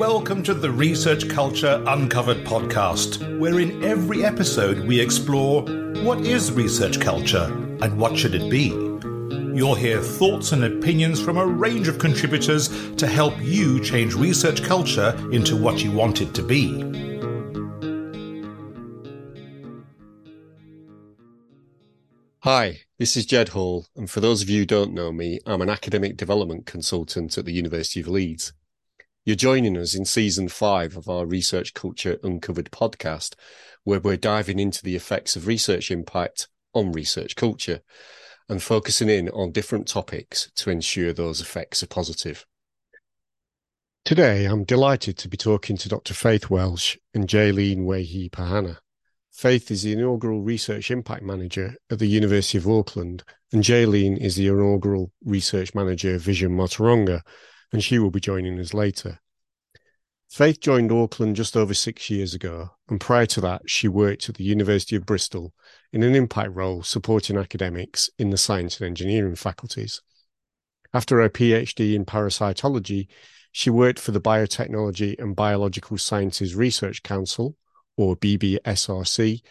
Welcome to the Research Culture Uncovered podcast, where in every episode we explore what is research culture and what should it be. You'll hear thoughts and opinions from a range of contributors to help you change research culture into what you want it to be. Hi, this is Ged, and for those of you who don't know me, I'm an academic development consultant at the University of Leeds. You're joining us in Season 5 of our Research Culture Uncovered podcast, where we're diving into the effects of research impact on research culture and focusing in on different topics to ensure those effects are positive. Today, I'm delighted to be talking to Dr. Faith Welch and Jaylene Wehipeihana. Faith is the inaugural Research Impact Manager at the University of Auckland, and Jaylene is the inaugural Research Manager of Vision Mātauranga, and she will be joining us later. Faith joined Auckland just over 6 years ago, and prior to that, she worked at the University of Bristol in an impact role supporting academics in the science and engineering faculties. After her PhD in parasitology, she worked for the Biotechnology and Biological Sciences Research Council, or BBSRC,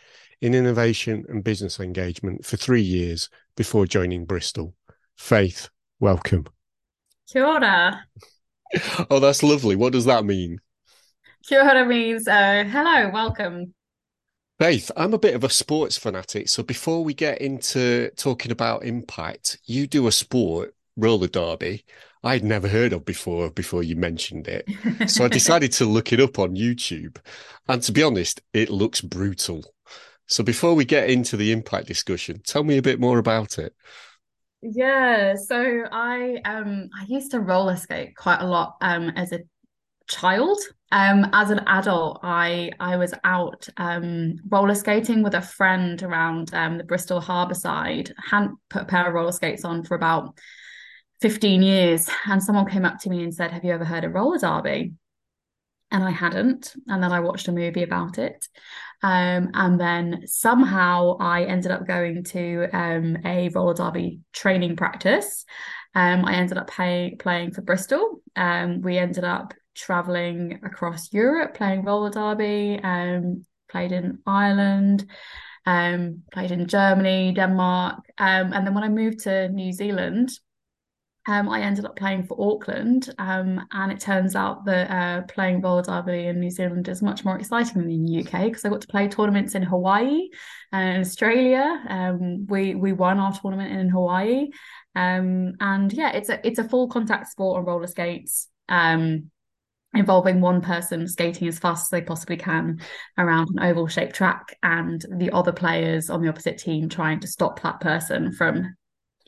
in innovation and business engagement for 3 years before joining Bristol. Faith, welcome. Kia ora. Oh, that's lovely. What does that mean? Kia ora means hello, welcome. Faith, I'm a bit of a sports fanatic, so before we get into talking about impact, you do a sport, roller derby, I'd never heard of before you mentioned it. So I decided to look it up on YouTube. And to be honest, it looks brutal. So before we get into the impact discussion, tell me a bit more about it. Yeah, so I used to roller skate quite a lot as a child. As an adult, I was out roller skating with a friend around the Bristol harbourside. Hadn't put a pair of roller skates on for about 15 years, and someone came up to me and said, "Have you ever heard of roller derby?" And I hadn't, and then I watched a movie about it. And then somehow I ended up going to a roller derby training practice. I ended up playing for Bristol. We ended up traveling across Europe playing roller derby, played in Ireland, played in Germany, Denmark. And then when I moved to New Zealand, I ended up playing for Auckland, and it turns out that playing roller derby in New Zealand is much more exciting than in the UK, because I got to play tournaments in Hawaii and Australia. We won our tournament in Hawaii, and yeah, it's a full contact sport on roller skates, involving one person skating as fast as they possibly can around an oval-shaped track, and the other players on the opposite team trying to stop that person from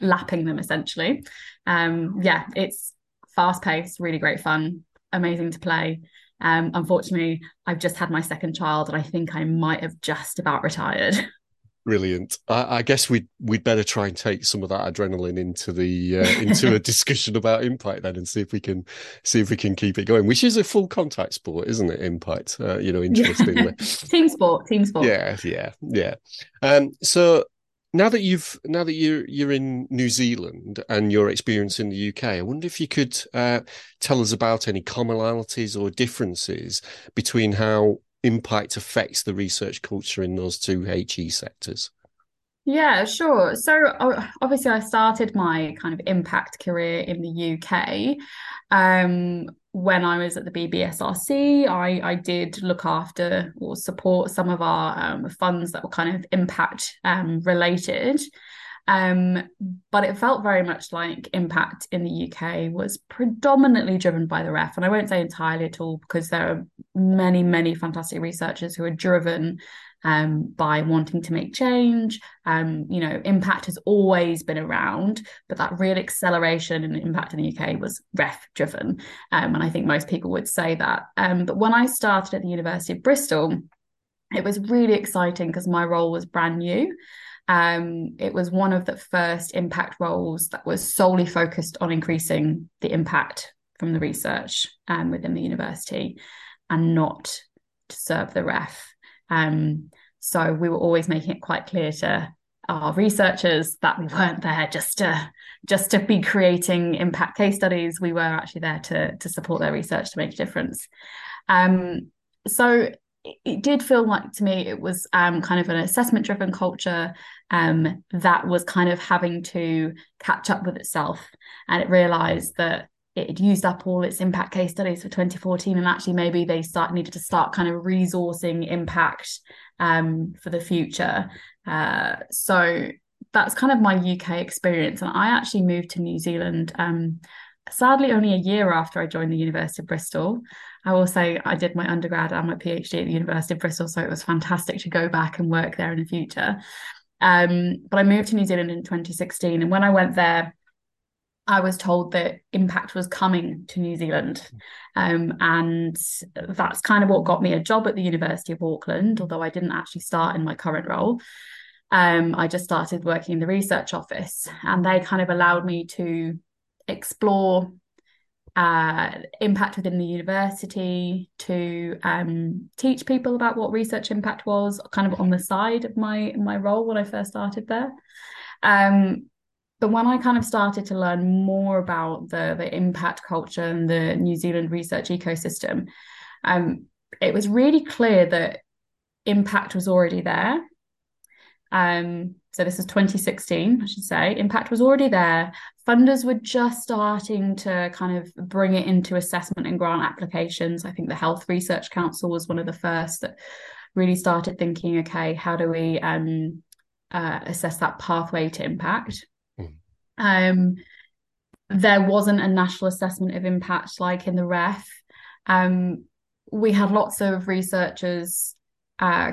lapping them, essentially. Yeah, it's fast-paced, really great fun, amazing to play. Unfortunately, I've just had my second child, and I think I might have just about retired. Brilliant. I guess we'd better try and take some of that adrenaline into a discussion about impact then, and see if we can keep it going, which is a full contact sport, isn't it? Impact, interestingly. Team sport. Yeah. So. Now that you're in New Zealand and your experience in the UK, I wonder if you could tell us about any commonalities or differences between how impact affects the research culture in those two HE sectors. Yeah, sure. So obviously I started my kind of impact career in the UK. When I was at the BBSRC, I did look after or support some of our funds that were kind of impact related. But it felt very much like impact in the UK was predominantly driven by the REF. And I won't say entirely at all, because there are many, many fantastic researchers who are driven by wanting to make change. Impact has always been around, but that real acceleration in impact in the UK was REF driven. And I think most people would say that. But when I started at the University of Bristol, it was really exciting because my role was brand new. It was one of the first impact roles that was solely focused on increasing the impact from the research within the university, and not to serve the REF. So we were always making it quite clear to our researchers that we weren't there just to be creating impact case studies. We were actually there to support their research, to make a difference. So it did feel like, to me, it was kind of an assessment-driven culture that was kind of having to catch up with itself. And it realised that it had used up all its impact case studies for 2014, and actually maybe they needed to start kind of resourcing impact for the future. So that's kind of my UK experience. And I actually moved to New Zealand sadly only a year after I joined the University of Bristol. I will say I did my undergrad and my PhD at the University of Bristol, so it was fantastic to go back and work there in the future. But I moved to New Zealand in 2016, and when I went there, I was told that impact was coming to New Zealand. And that's kind of what got me a job at the University of Auckland, although I didn't actually start in my current role. I just started working in the research office, and they kind of allowed me to explore impact within the university, to teach people about what research impact was, kind of on the side of my role when I first started there. But when I kind of started to learn more about the impact culture and the New Zealand research ecosystem, it was really clear that impact was already there. So this is 2016, I should say. Impact was already there. Funders were just starting to kind of bring it into assessment and grant applications. I think the Health Research Council was one of the first that really started thinking, okay, how do we assess that pathway to impact? There wasn't a national assessment of impact like in the REF. We had lots of researchers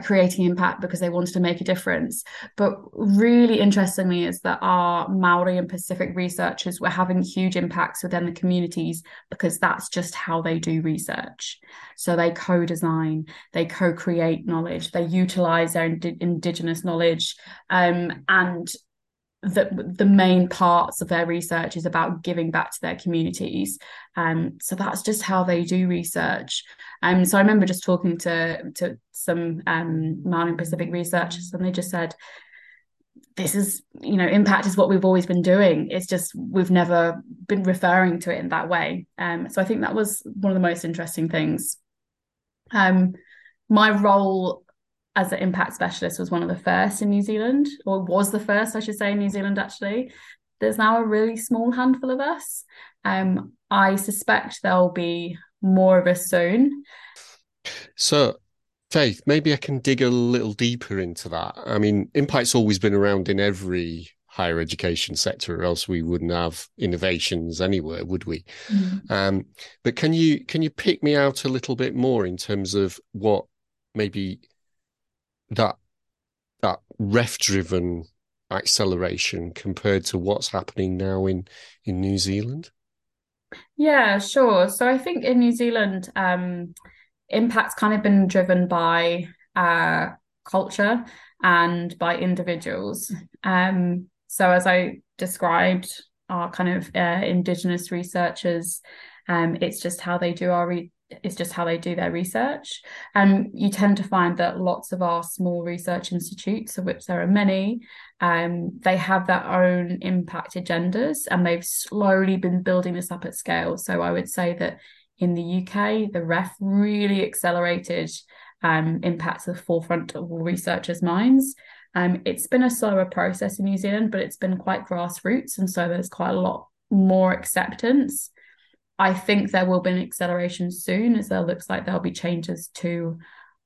creating impact because they wanted to make a difference. But really interestingly is that our Māori and Pacific researchers were having huge impacts within the communities because that's just how they do research. So they co-design, they co-create knowledge, they utilise their indigenous knowledge, and the main parts of their research is about giving back to their communities. So that's just how they do research. So I remember just talking to some Māori and Pacific researchers, and they just said, this is, you know, impact is what we've always been doing. It's just we've never been referring to it in that way. So I think that was one of the most interesting things. My role as an impact specialist was one of the first in New Zealand, or was the first, I should say, in New Zealand, actually. There's now a really small handful of us. I suspect there'll be more of us soon. So, Faith, maybe I can dig a little deeper into that. I mean, impact's always been around in every higher education sector, or else we wouldn't have innovations anywhere, would we? Mm-hmm. But can you pick me out a little bit more in terms of what maybe that REF-driven acceleration compared to what's happening now in New Zealand? Yeah, sure. So I think in New Zealand, impact's kind of been driven by culture and by individuals. So as I described, our kind of Indigenous researchers, it's just how they do their research. You tend to find that lots of our small research institutes, of which there are many, they have their own impact agendas, and they've slowly been building this up at scale. So I would say that in the UK, the REF really accelerated impact to the forefront of all researchers' minds. It's been a slower process in New Zealand, but it's been quite grassroots, and so there's quite a lot more acceptance. I think there will be an acceleration soon, as there looks like there'll be changes to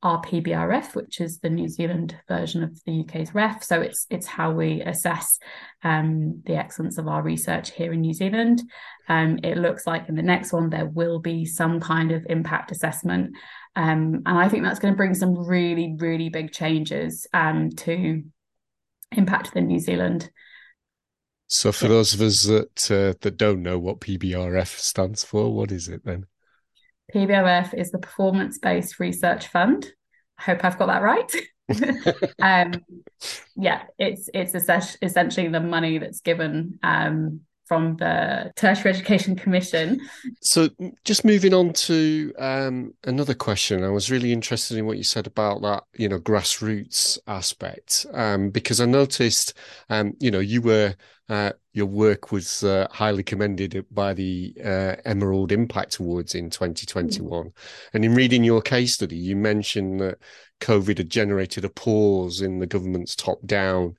our PBRF, which is the New Zealand version of the UK's REF. So it's how we assess the excellence of our research here in New Zealand. It looks like in the next one, there will be some kind of impact assessment. And I think that's going to bring some really, really big changes to impact within New Zealand. So for those of us that don't know what PBRF stands for, what is it then? PBRF is the Performance-Based Research Fund. I hope I've got that right. Yeah, it's essentially the money that's given from the Tertiary Education Commission. So just moving on to another question, I was really interested in what you said about that, you know, grassroots aspect, because I noticed, you know, you were, your work was highly commended by the Emerald Impact Awards in 2021. And in reading your case study, you mentioned that COVID had generated a pause in the government's top-down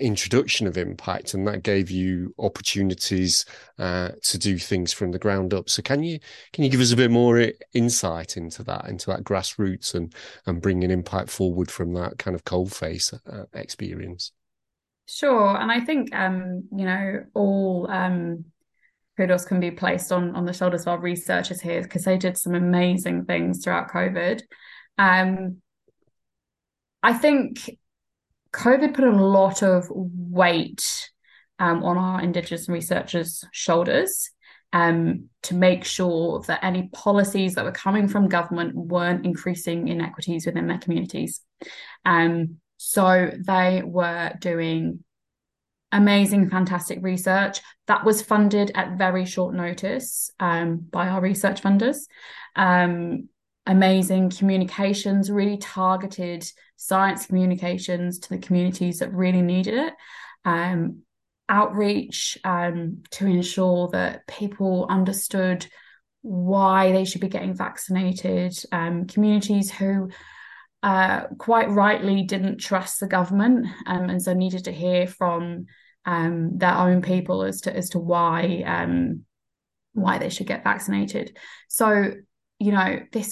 introduction of impact, and that gave you opportunities to do things from the ground up. So can you give us a bit more insight into that grassroots and bringing impact forward from that kind of coldface experience? Sure, and I think you know, all kudos can be placed on the shoulders of our researchers here, because they did some amazing things throughout COVID. I think COVID put a lot of weight on our Indigenous researchers' shoulders to make sure that any policies that were coming from government weren't increasing inequities within their communities. So they were doing amazing, fantastic research that was funded at very short notice by our research funders. Amazing communications, really targeted science communications to the communities that really needed it. Outreach to ensure that people understood why they should be getting vaccinated. Communities who quite rightly didn't trust the government and so needed to hear from their own people as to why they should get vaccinated. So, you know, there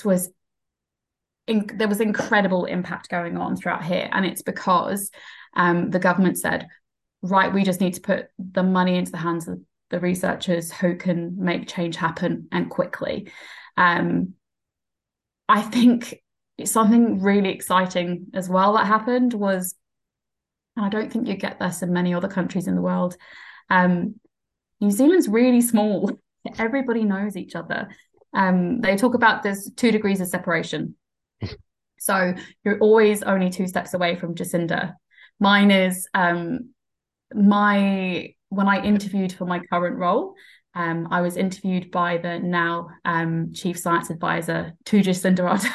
was incredible impact going on throughout here. And it's because the government said, right, we just need to put the money into the hands of the researchers who can make change happen and quickly. I think something really exciting as well that happened was, and I don't think you get this in many other countries in the world, New Zealand's really small. Everybody knows each other. They talk about there's 2 degrees of separation. So you're always only 2 steps away from Jacinda. Mine is when I interviewed for my current role, I was interviewed by the now Chief Science Advisor to Jacinda Ardern.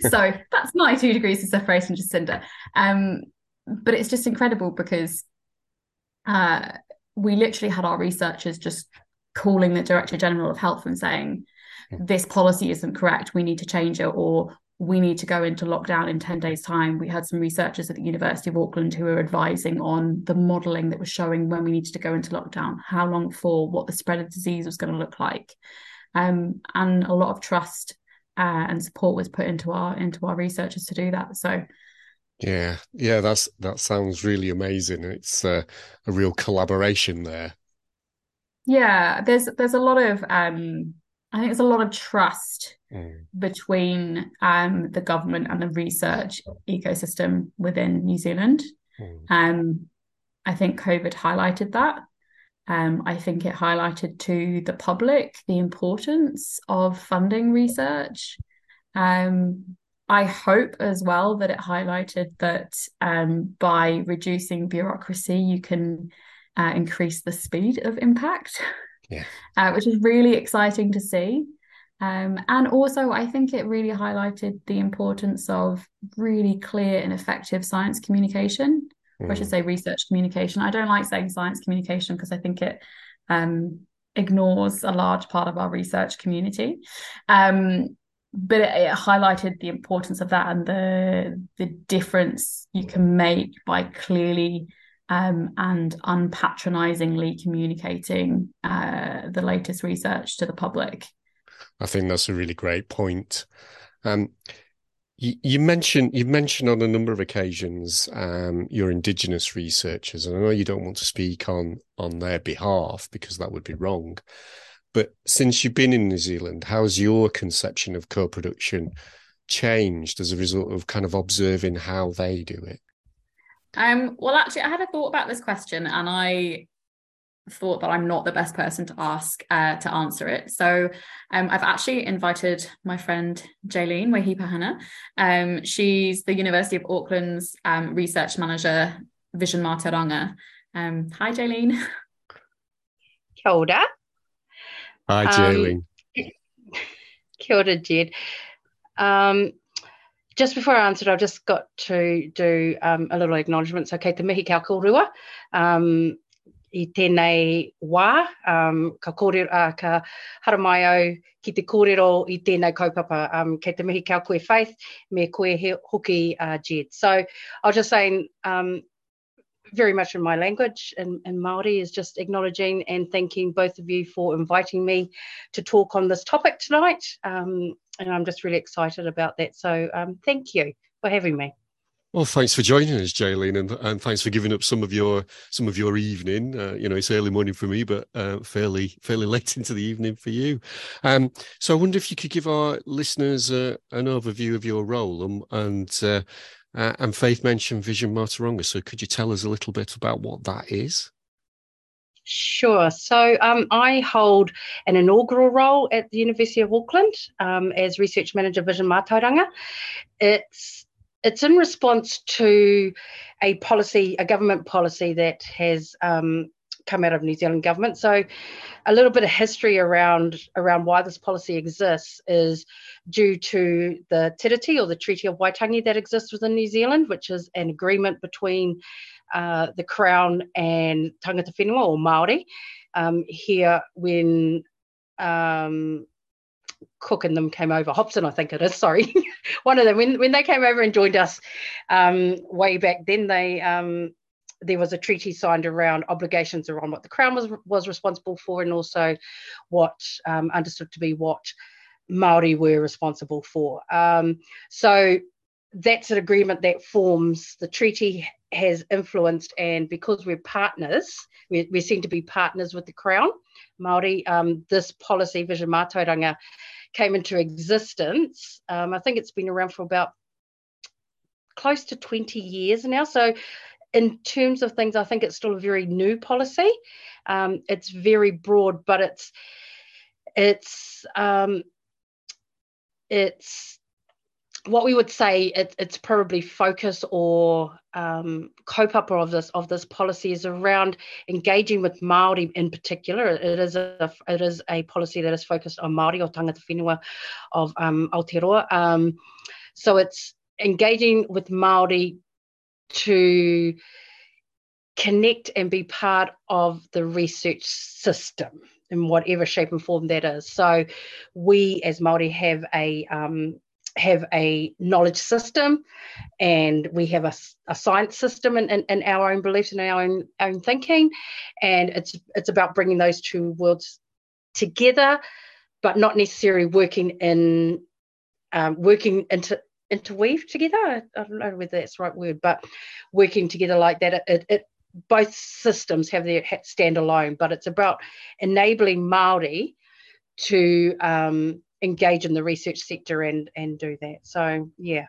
So that's my 2 degrees of separation, Jacinda. But it's just incredible because we literally had our researchers just calling the Director General of Health and saying, this policy isn't correct, we need to change it, or we need to go into lockdown in 10 days' time. We had some researchers at the University of Auckland who were advising on the modelling that was showing when we needed to go into lockdown, how long for, what the spread of disease was going to look like. And a lot of trust and support was put into our researchers to do that. So yeah, that sounds really amazing. It's a real collaboration there. Yeah, there's a lot of... I think there's a lot of trust between the government and the research ecosystem within New Zealand. I think COVID highlighted that. I think it highlighted to the public the importance of funding research. I hope as well that it highlighted that by reducing bureaucracy, you can increase the speed of impact. Yeah. Which is really exciting to see. And also, I think it really highlighted the importance of really clear and effective science communication, or I should say research communication. I don't like saying science communication because I think it ignores a large part of our research community. But it highlighted the importance of that and the difference you can make by clearly and unpatronizingly communicating the latest research to the public. I think that's a really great point. You mentioned on a number of occasions your Indigenous researchers, and I know you don't want to speak on their behalf because that would be wrong. But since you've been in New Zealand, how's your conception of co-production changed as a result of kind of observing how they do it? Well, actually, I had a thought about this question, and I thought that I'm not the best person to ask to answer it. So I've actually invited my friend Jaylene Wehipeihana. She's the University of Auckland's research manager, Vision Mātauranga. Hi, Jaylene. Kia ora. Hi, Jaylene. Kia ora, Ged. Just before I answered, I've just got to do a little acknowledgement. So, kei te mihi kia kōrua, i tēnei wā, ka kōrero, ka haramai au ki te kōrero i tēnei kaupapa. Kei te mihi kia koe Faith, me koe he hoki Ged. So, I was just saying, very much in my language in Māori is just acknowledging and thanking both of you for inviting me to talk on this topic tonight. And I'm just really excited about that. So thank you for having me. Well, thanks for joining us, Jaylene, and thanks for giving up some of your evening. You know, it's early morning for me, but fairly late into the evening for you. So I wonder if you could give our listeners an overview of your role and Faith mentioned Vision Mātauranga, so could you tell us a little bit about what that is? Sure. So I hold an inaugural role at the University of Auckland as Research Manager Vision Mātauranga. It's in response to a government policy that has come out of New Zealand government. So a little bit of history around why this policy exists is due to the Tiriti, or the Treaty of Waitansi, that exists within New Zealand, which is an agreement between the Crown and Tangata Whenua, or Māori, here when Cook and them came over. Hobson, I think it is, sorry. One of them, when they came over and joined us way back then, there was a treaty signed around obligations around what the Crown was responsible for, and also what understood to be what Māori were responsible for. So that's an agreement that forms. The treaty has influenced, and because we're partners, we seem to be partners with the Crown, Māori, this policy, Vision Mātauranga, came into existence. I think it's been around for about close to 20 years now. So in terms of things, I think it's still a very new policy. It's very broad, but it's what we would say it's probably focus or kaupapa of this policy is around engaging with Māori in particular. It is a policy that is focused on Māori, or Tangata Whenua of Aotearoa. So it's engaging with Māori to connect and be part of the research system in whatever shape and form that is. So we as Māori have a knowledge system, and we have a science system in our own beliefs and our own thinking, and it's about bringing those two worlds together, but not necessarily interweave together. I don't know whether that's the right word, but working together like that. It both systems have their stand alone, but it's about enabling Māori to engage in the research sector and do that. So yeah,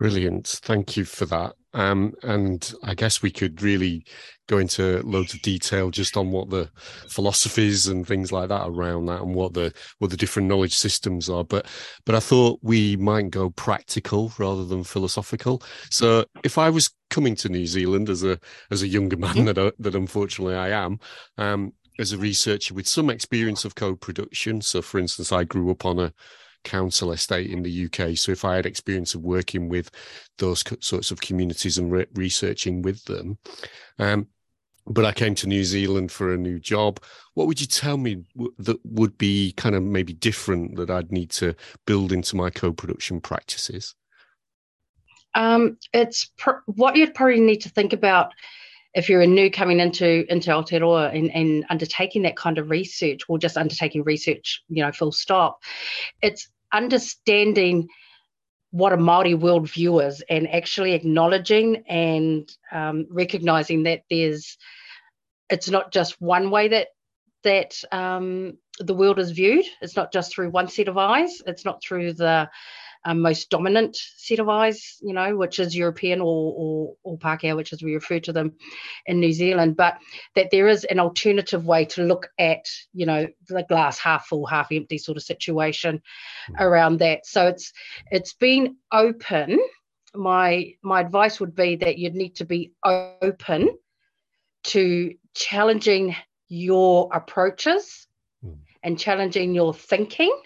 brilliant. Thank you for that. And I guess we could really go into loads of detail just on what the philosophies and things like that around that, and what the different knowledge systems are. But I thought we might go practical rather than philosophical. So if I was coming to New Zealand as a younger man that unfortunately I am, as a researcher with some experience of co-production. So for instance, I grew up on a council estate in the UK. So if I had experience of working with those sorts of communities and researching with them, but I came to New Zealand for a new job, what would you tell me that would be kind of maybe different that I'd need to build into my co-production practices? It's what you'd probably need to think about if you're new coming into Aotearoa and undertaking that kind of research, or just undertaking research, you know, full stop. It's understanding what a Māori worldview is, and actually acknowledging and recognising that it's not just one way that the world is viewed. It's not just through one set of eyes. It's not through the most dominant set of eyes, you know, which is European or Pākehā, which is we refer to them in New Zealand, but that there is an alternative way to look at, you know, the glass half full, half empty sort of situation around that. So it's been open. My advice would be that you'd need to be open to challenging your approaches and challenging your thinking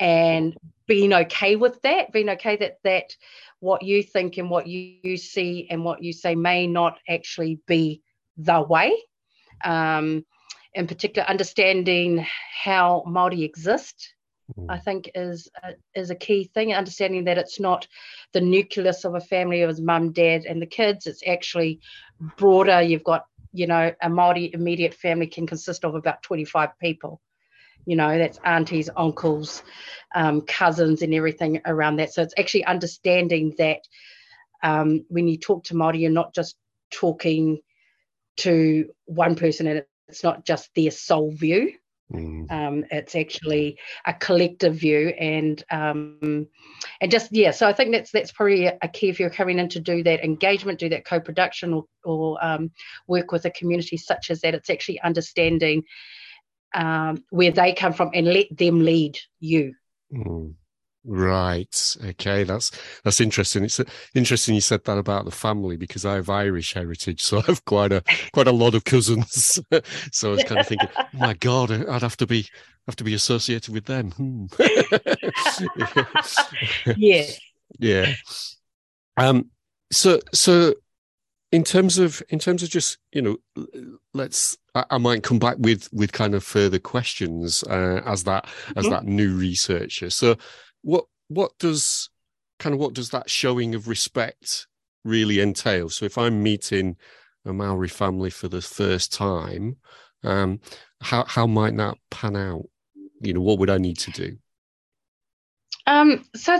and being okay with that, being okay that what you think and what you see and what you say may not actually be the way. In particular, understanding how Māori exist, I think, is a key thing. Understanding that it's not the nucleus of a family of mum, dad, and the kids. It's actually broader. You've got, you know, a Māori immediate family can consist of about 25 people. You know, that's aunties, uncles, cousins, and everything around that. So it's actually understanding that when you talk to Māori, you're not just talking to one person and it's not just their sole view. It's actually a collective view, and just, yeah, so I think that's probably a key if you're coming in to do that engagement, do that co-production or work with a community such as that. It's actually understanding where they come from and let them lead you. Right. Okay. That's interesting. It's interesting you said that about the family, because I have Irish heritage, so I have quite a lot of cousins. So I was kind of thinking, oh my God, I'd have to be associated with them. Yeah. Yeah. So in terms of just, you know, I might come back with kind of further questions as that new researcher. So, What does that showing of respect really entail? So if I'm meeting a Maori family for the first time, how might that pan out? You know, what would I need to do? So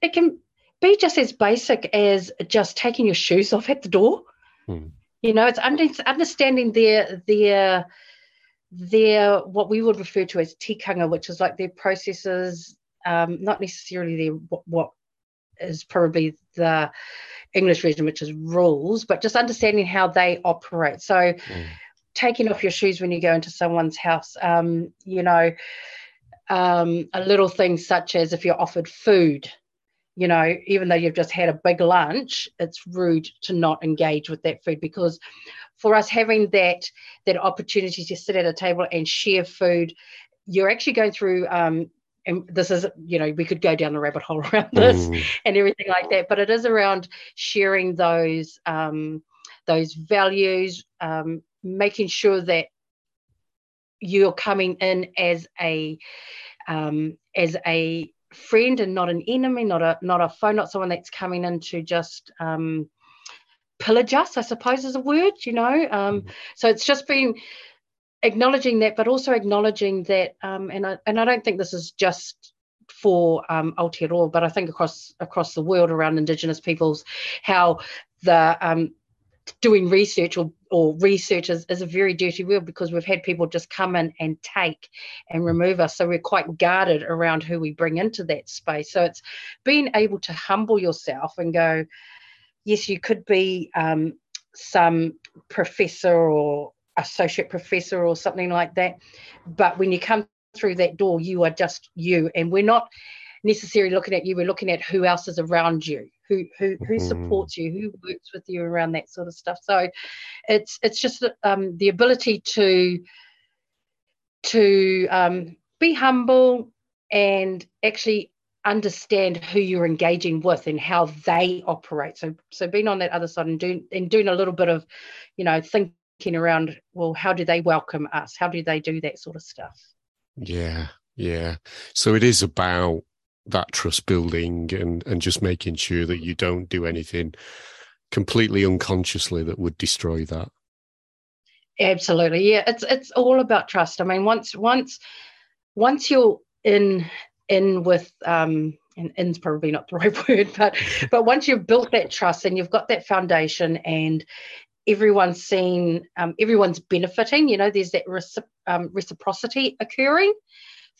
it can be just as basic as just taking your shoes off at the door. You know, it's understanding their what we would refer to as tikanga, which is like their processes. Not necessarily what is probably the English version, which is rules, but just understanding how they operate. So taking off your shoes when you go into someone's house, a little thing such as if you're offered food, you know, even though you've just had a big lunch, it's rude to not engage with that food, because for us having that opportunity to sit at a table and share food, you're actually going through and this is, you know, we could go down the rabbit hole around this and everything like that, but it is around sharing those values, making sure that you're coming in as a friend and not an enemy, not a foe, not someone that's coming in to just pillage us, I suppose is a word, you know. So it's just been acknowledging that, but also acknowledging that, and I don't think this is just for Aotearoa, but I think across the world around Indigenous peoples, how the doing research or research is a very dirty word, because we've had people just come in and take and remove us, so we're quite guarded around who we bring into that space. So it's being able to humble yourself and go, yes, you could be some professor or associate professor or something like that, but when you come through that door, you are just you, and we're not necessarily looking at you, we're looking at who else is around you, who supports you, who works with you around that sort of stuff. So it's just the ability to be humble and actually understand who you're engaging with and how they operate, so being on that other side and doing a little bit of, you know, thinking around, well, how do they welcome us? How do they do that sort of stuff? Yeah. So it is about that trust building and just making sure that you don't do anything completely unconsciously that would destroy that. Absolutely, yeah. It's all about trust. I mean, once you're in with and in's probably not the right word, but once you've built that trust and you've got that foundation and everyone's seen, everyone's benefiting, you know, there's that reciprocity occurring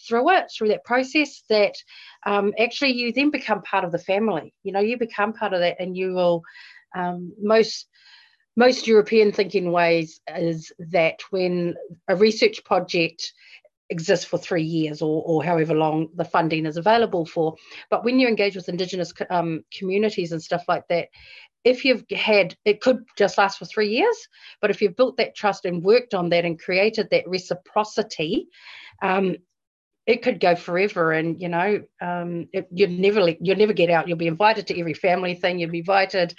through that process, that actually you then become part of the family, you know, you become part of that, and you will, most European thinking ways is that when a research project exists for 3 years or however long the funding is available for, but when you engage with Indigenous communities and stuff like that, if you've had, it could just last for 3 years, but if you've built that trust and worked on that and created that reciprocity, it could go forever. And, you know, you'd never get out. You'll be invited to every family thing. You'll be invited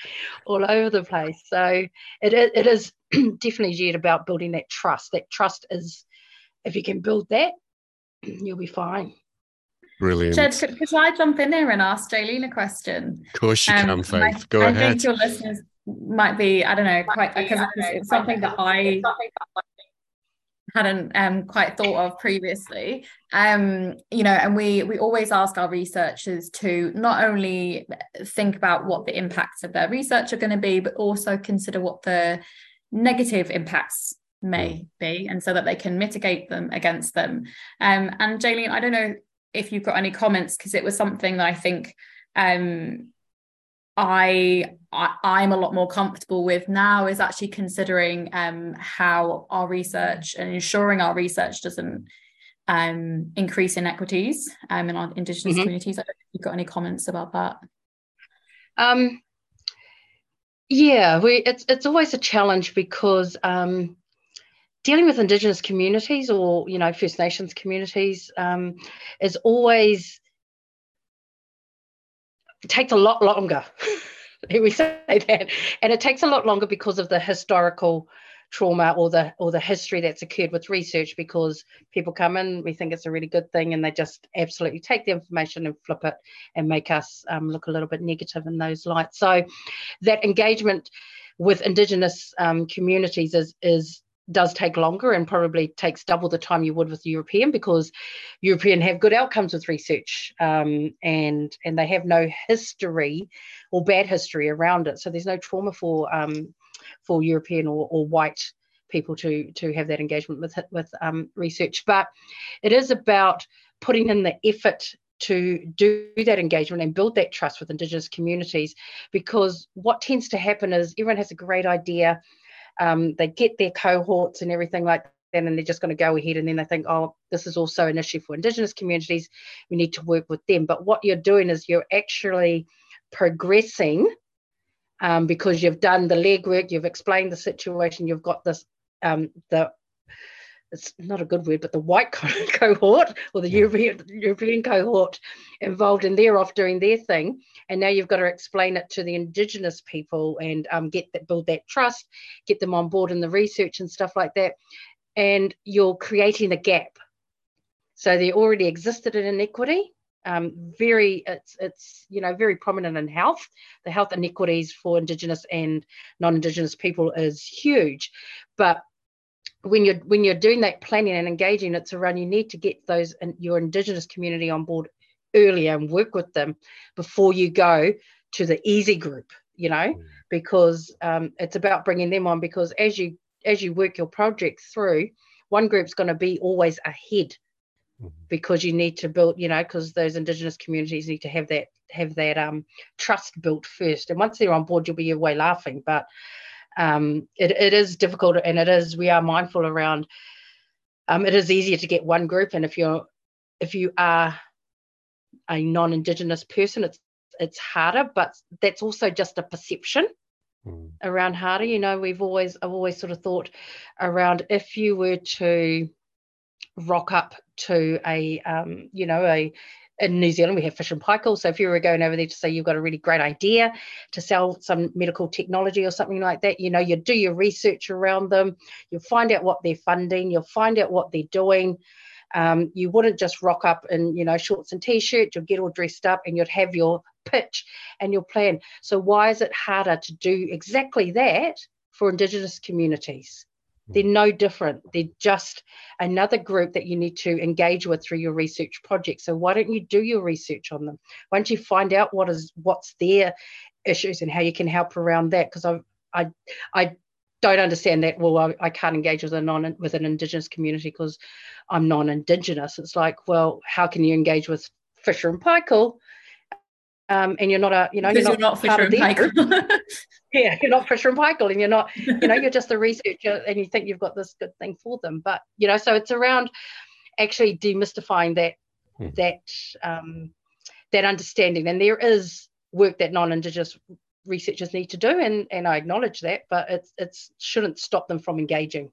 all over the place. So it is definitely, Ged, about building that trust. That trust is, if you can build that, you'll be fine. Brilliant. Ged, could I jump in there and ask Jaylene a question? Of course you can, Faith. Go ahead. I think your listeners might be, I don't know, quite, because it's something that I hadn't quite thought of previously. You know, and we always ask our researchers to not only think about what the impacts of their research are going to be, but also consider what the negative impacts may be, and so that they can mitigate them against them. And Jaylene, I don't know if you've got any comments, because it was something that I think I'm a lot more comfortable with now, is actually considering how our research and ensuring our research doesn't increase inequities in our Indigenous communities. I don't know if you've got any comments about that. It's always a challenge, because dealing with Indigenous communities, or, you know, First Nations communities, is always, it takes a lot longer. We say that, and it takes a lot longer because of the historical trauma or the history that's occurred with research. Because people come in, we think it's a really good thing, and they just absolutely take the information and flip it and make us look a little bit negative in those lights. So that engagement with Indigenous communities does take longer, and probably takes double the time you would with European, because European have good outcomes with research, and they have no history or bad history around it. So there's no trauma for European or white people to have that engagement with research. But it is about putting in the effort to do that engagement and build that trust with Indigenous communities, because what tends to happen is everyone has a great idea. They get their cohorts and everything like that, and they're just going to go ahead, and then they think, oh, this is also an issue for Indigenous communities. We need to work with them. But what you're doing is you're actually progressing, because you've done the legwork, you've explained the situation, you've got this, it's not a good word, but the white cohort or the European cohort involved, and they're off doing their thing. And now you've got to explain it to the Indigenous people and build that trust, get them on board in the research and stuff like that. And you're creating a gap. So there already existed an inequity. Very prominent in health. The health inequities for Indigenous and non-Indigenous people is huge. But when you're doing that planning and engaging, it's around, you need to get those and your Indigenous community on board earlier and work with them before you go to the easy group, you know, because it's about bringing them on, because as you work your project through, one group's going to be always ahead, because you need to build, you know, because those Indigenous communities need to have that trust built first. And once they're on board, you'll be away laughing. But it is difficult, and we are mindful around, it is easier to get one group. And if you are a non-Indigenous person, it's harder, but that's also just a perception around harder. You know, I've always sort of thought around, if you were to rock up to in New Zealand, we have Fisher and Paykel. So if you were going over there to say you've got a really great idea to sell some medical technology or something like that, you know, you do your research around them, you'll find out what they're funding, you'll find out what they're doing. You wouldn't just rock up in, you know, shorts and T-shirt, you'll get all dressed up and you'd have your pitch and your plan. So why is it harder to do exactly that for Indigenous communities? They're no different. They're just another group that you need to engage with through your research project. So why don't you do your research on them? Why don't you find out what's their issues and how you can help around that? Because I don't understand that. Well, I can't engage with an Indigenous community because I'm non-Indigenous. It's like, well, how can you engage with Fisher and Paykel? And you're not a, you know, you're not Fisher and Paykel. Yeah, you're not Fisher and Paykel, and you're not, you know, you're just a researcher, and you think you've got this good thing for them. But, you know, so it's around actually demystifying that understanding. And there is work that non-Indigenous researchers need to do, and I acknowledge that, but it shouldn't stop them from engaging.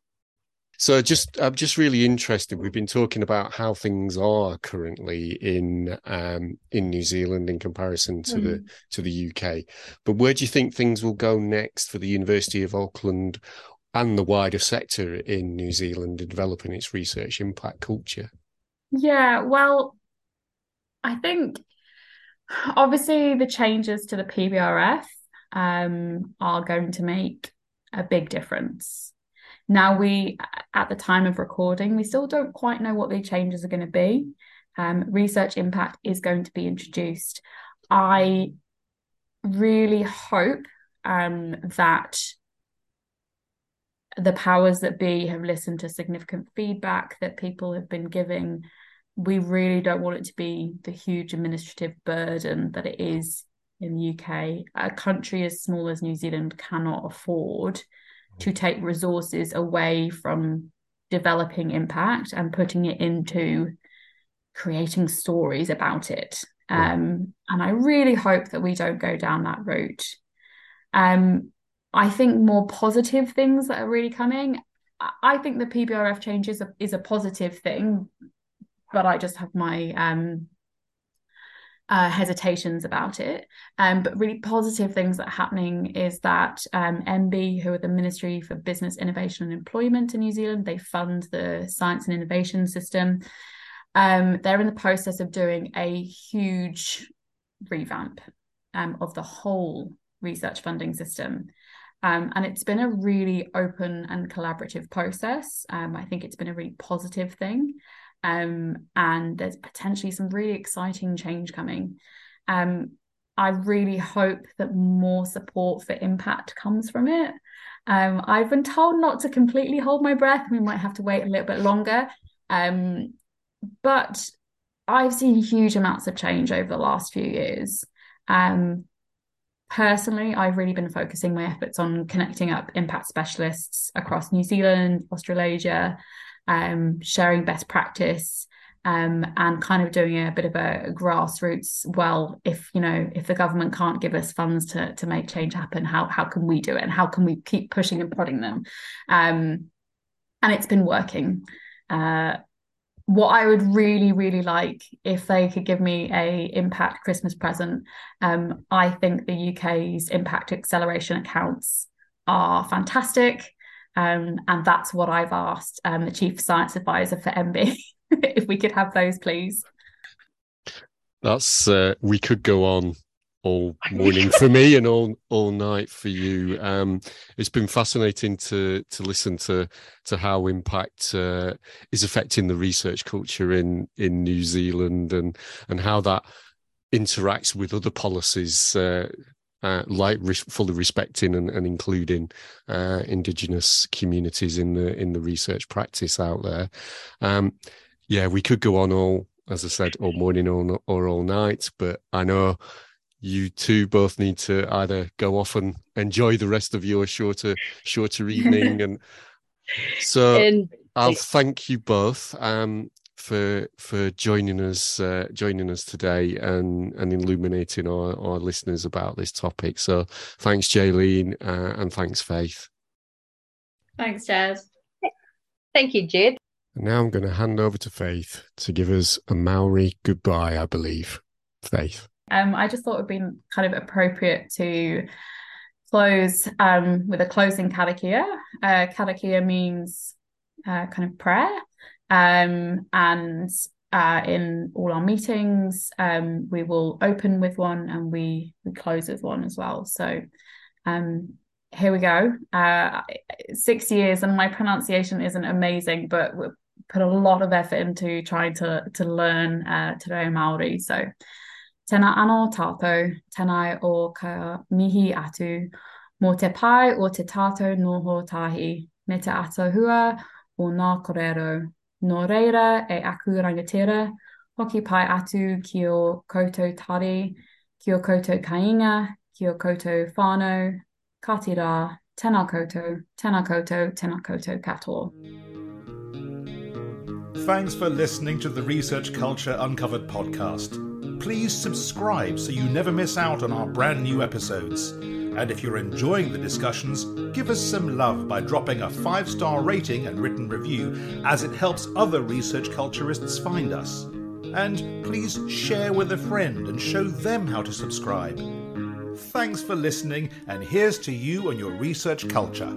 So I'm just really interested. We've been talking about how things are currently in New Zealand in comparison to the UK. But where do you think things will go next for the University of Auckland and the wider sector in New Zealand in developing its research impact culture? Yeah, well, I think obviously the changes to the PBRF are going to make a big difference. Now, at the time of recording, we still don't quite know what the changes are going to be. Research impact is going to be introduced. I really hope that the powers that be have listened to significant feedback that people have been giving. We really don't want it to be the huge administrative burden that it is in the UK. A country as small as New Zealand cannot afford to take resources away from developing impact and putting it into creating stories about it. And I really hope that we don't go down that route. I think more positive things that are really coming. I think the PBRF changes is a positive thing, but I just have my hesitations about it. But really positive things that are happening is that MBIE, who are the Ministry for Business, Innovation and Employment in New Zealand, they fund the science and innovation system. They're in the process of doing a huge revamp of the whole research funding system. And it's been a really open and collaborative process. I think it's been a really positive thing. And there's potentially some really exciting change coming. I really hope that more support for impact comes from it. I've been told not to completely hold my breath. We might have to wait a little bit longer. But I've seen huge amounts of change over the last few years. Personally, I've really been focusing my efforts on connecting up impact specialists across New Zealand, Australasia, sharing best practice, and kind of doing a bit of a grassroots, well, if the government can't give us funds to make change happen, how can we do it? And how can we keep pushing and prodding them? And it's been working. What I would really, really like if they could give me a impact Christmas present, I think the UK's impact acceleration accounts are fantastic. And that's what I've asked the Chief Science Advisor for MB, if we could have those, please. That's we could go on all morning for me and all night for you. It's been fascinating to listen to how impact is affecting the research culture in New Zealand and how that interacts with other policies. Fully respecting and including Indigenous communities in the research practice out there. We could go on all, as I said, all morning or all night, but I know you two both need to either go off and enjoy the rest of your shorter evening. And so I'll thank you both for joining us today and illuminating our listeners about this topic. So thanks, Jaylene, and thanks, Faith. Thanks, Jez. Thank you, Ged. And now I'm going to hand over to Faith to give us a Maori goodbye, I believe. Faith. I just thought it would be kind of appropriate to close with a closing karakia. Karakia means kind of prayer. And in all our meetings, we will open with one and we close with one as well. So here we go. 6 years, and my pronunciation isn't amazing, but we put a lot of effort into trying to learn te reo Maori. So tēnā anō tātou, tēnā o ka mihi atu, mō te pai o te tātou noho tahi, me te atohua o ngā kōrero. No reira e aku rangatira, hoki pai atu ki o koutou tari, ki o koutou kāinga, ki o koutou whānau, ka te rā, tēnā koutou, tēnā koutou, tēnā koutou katoa. Thanks for listening to the Research Culture Uncovered podcast. Please subscribe so you never miss out on our brand new episodes. And if you're enjoying the discussions, give us some love by dropping a 5-star rating and written review, as it helps other research culturists find us. And please share with a friend and show them how to subscribe. Thanks for listening, and here's to you and your research culture.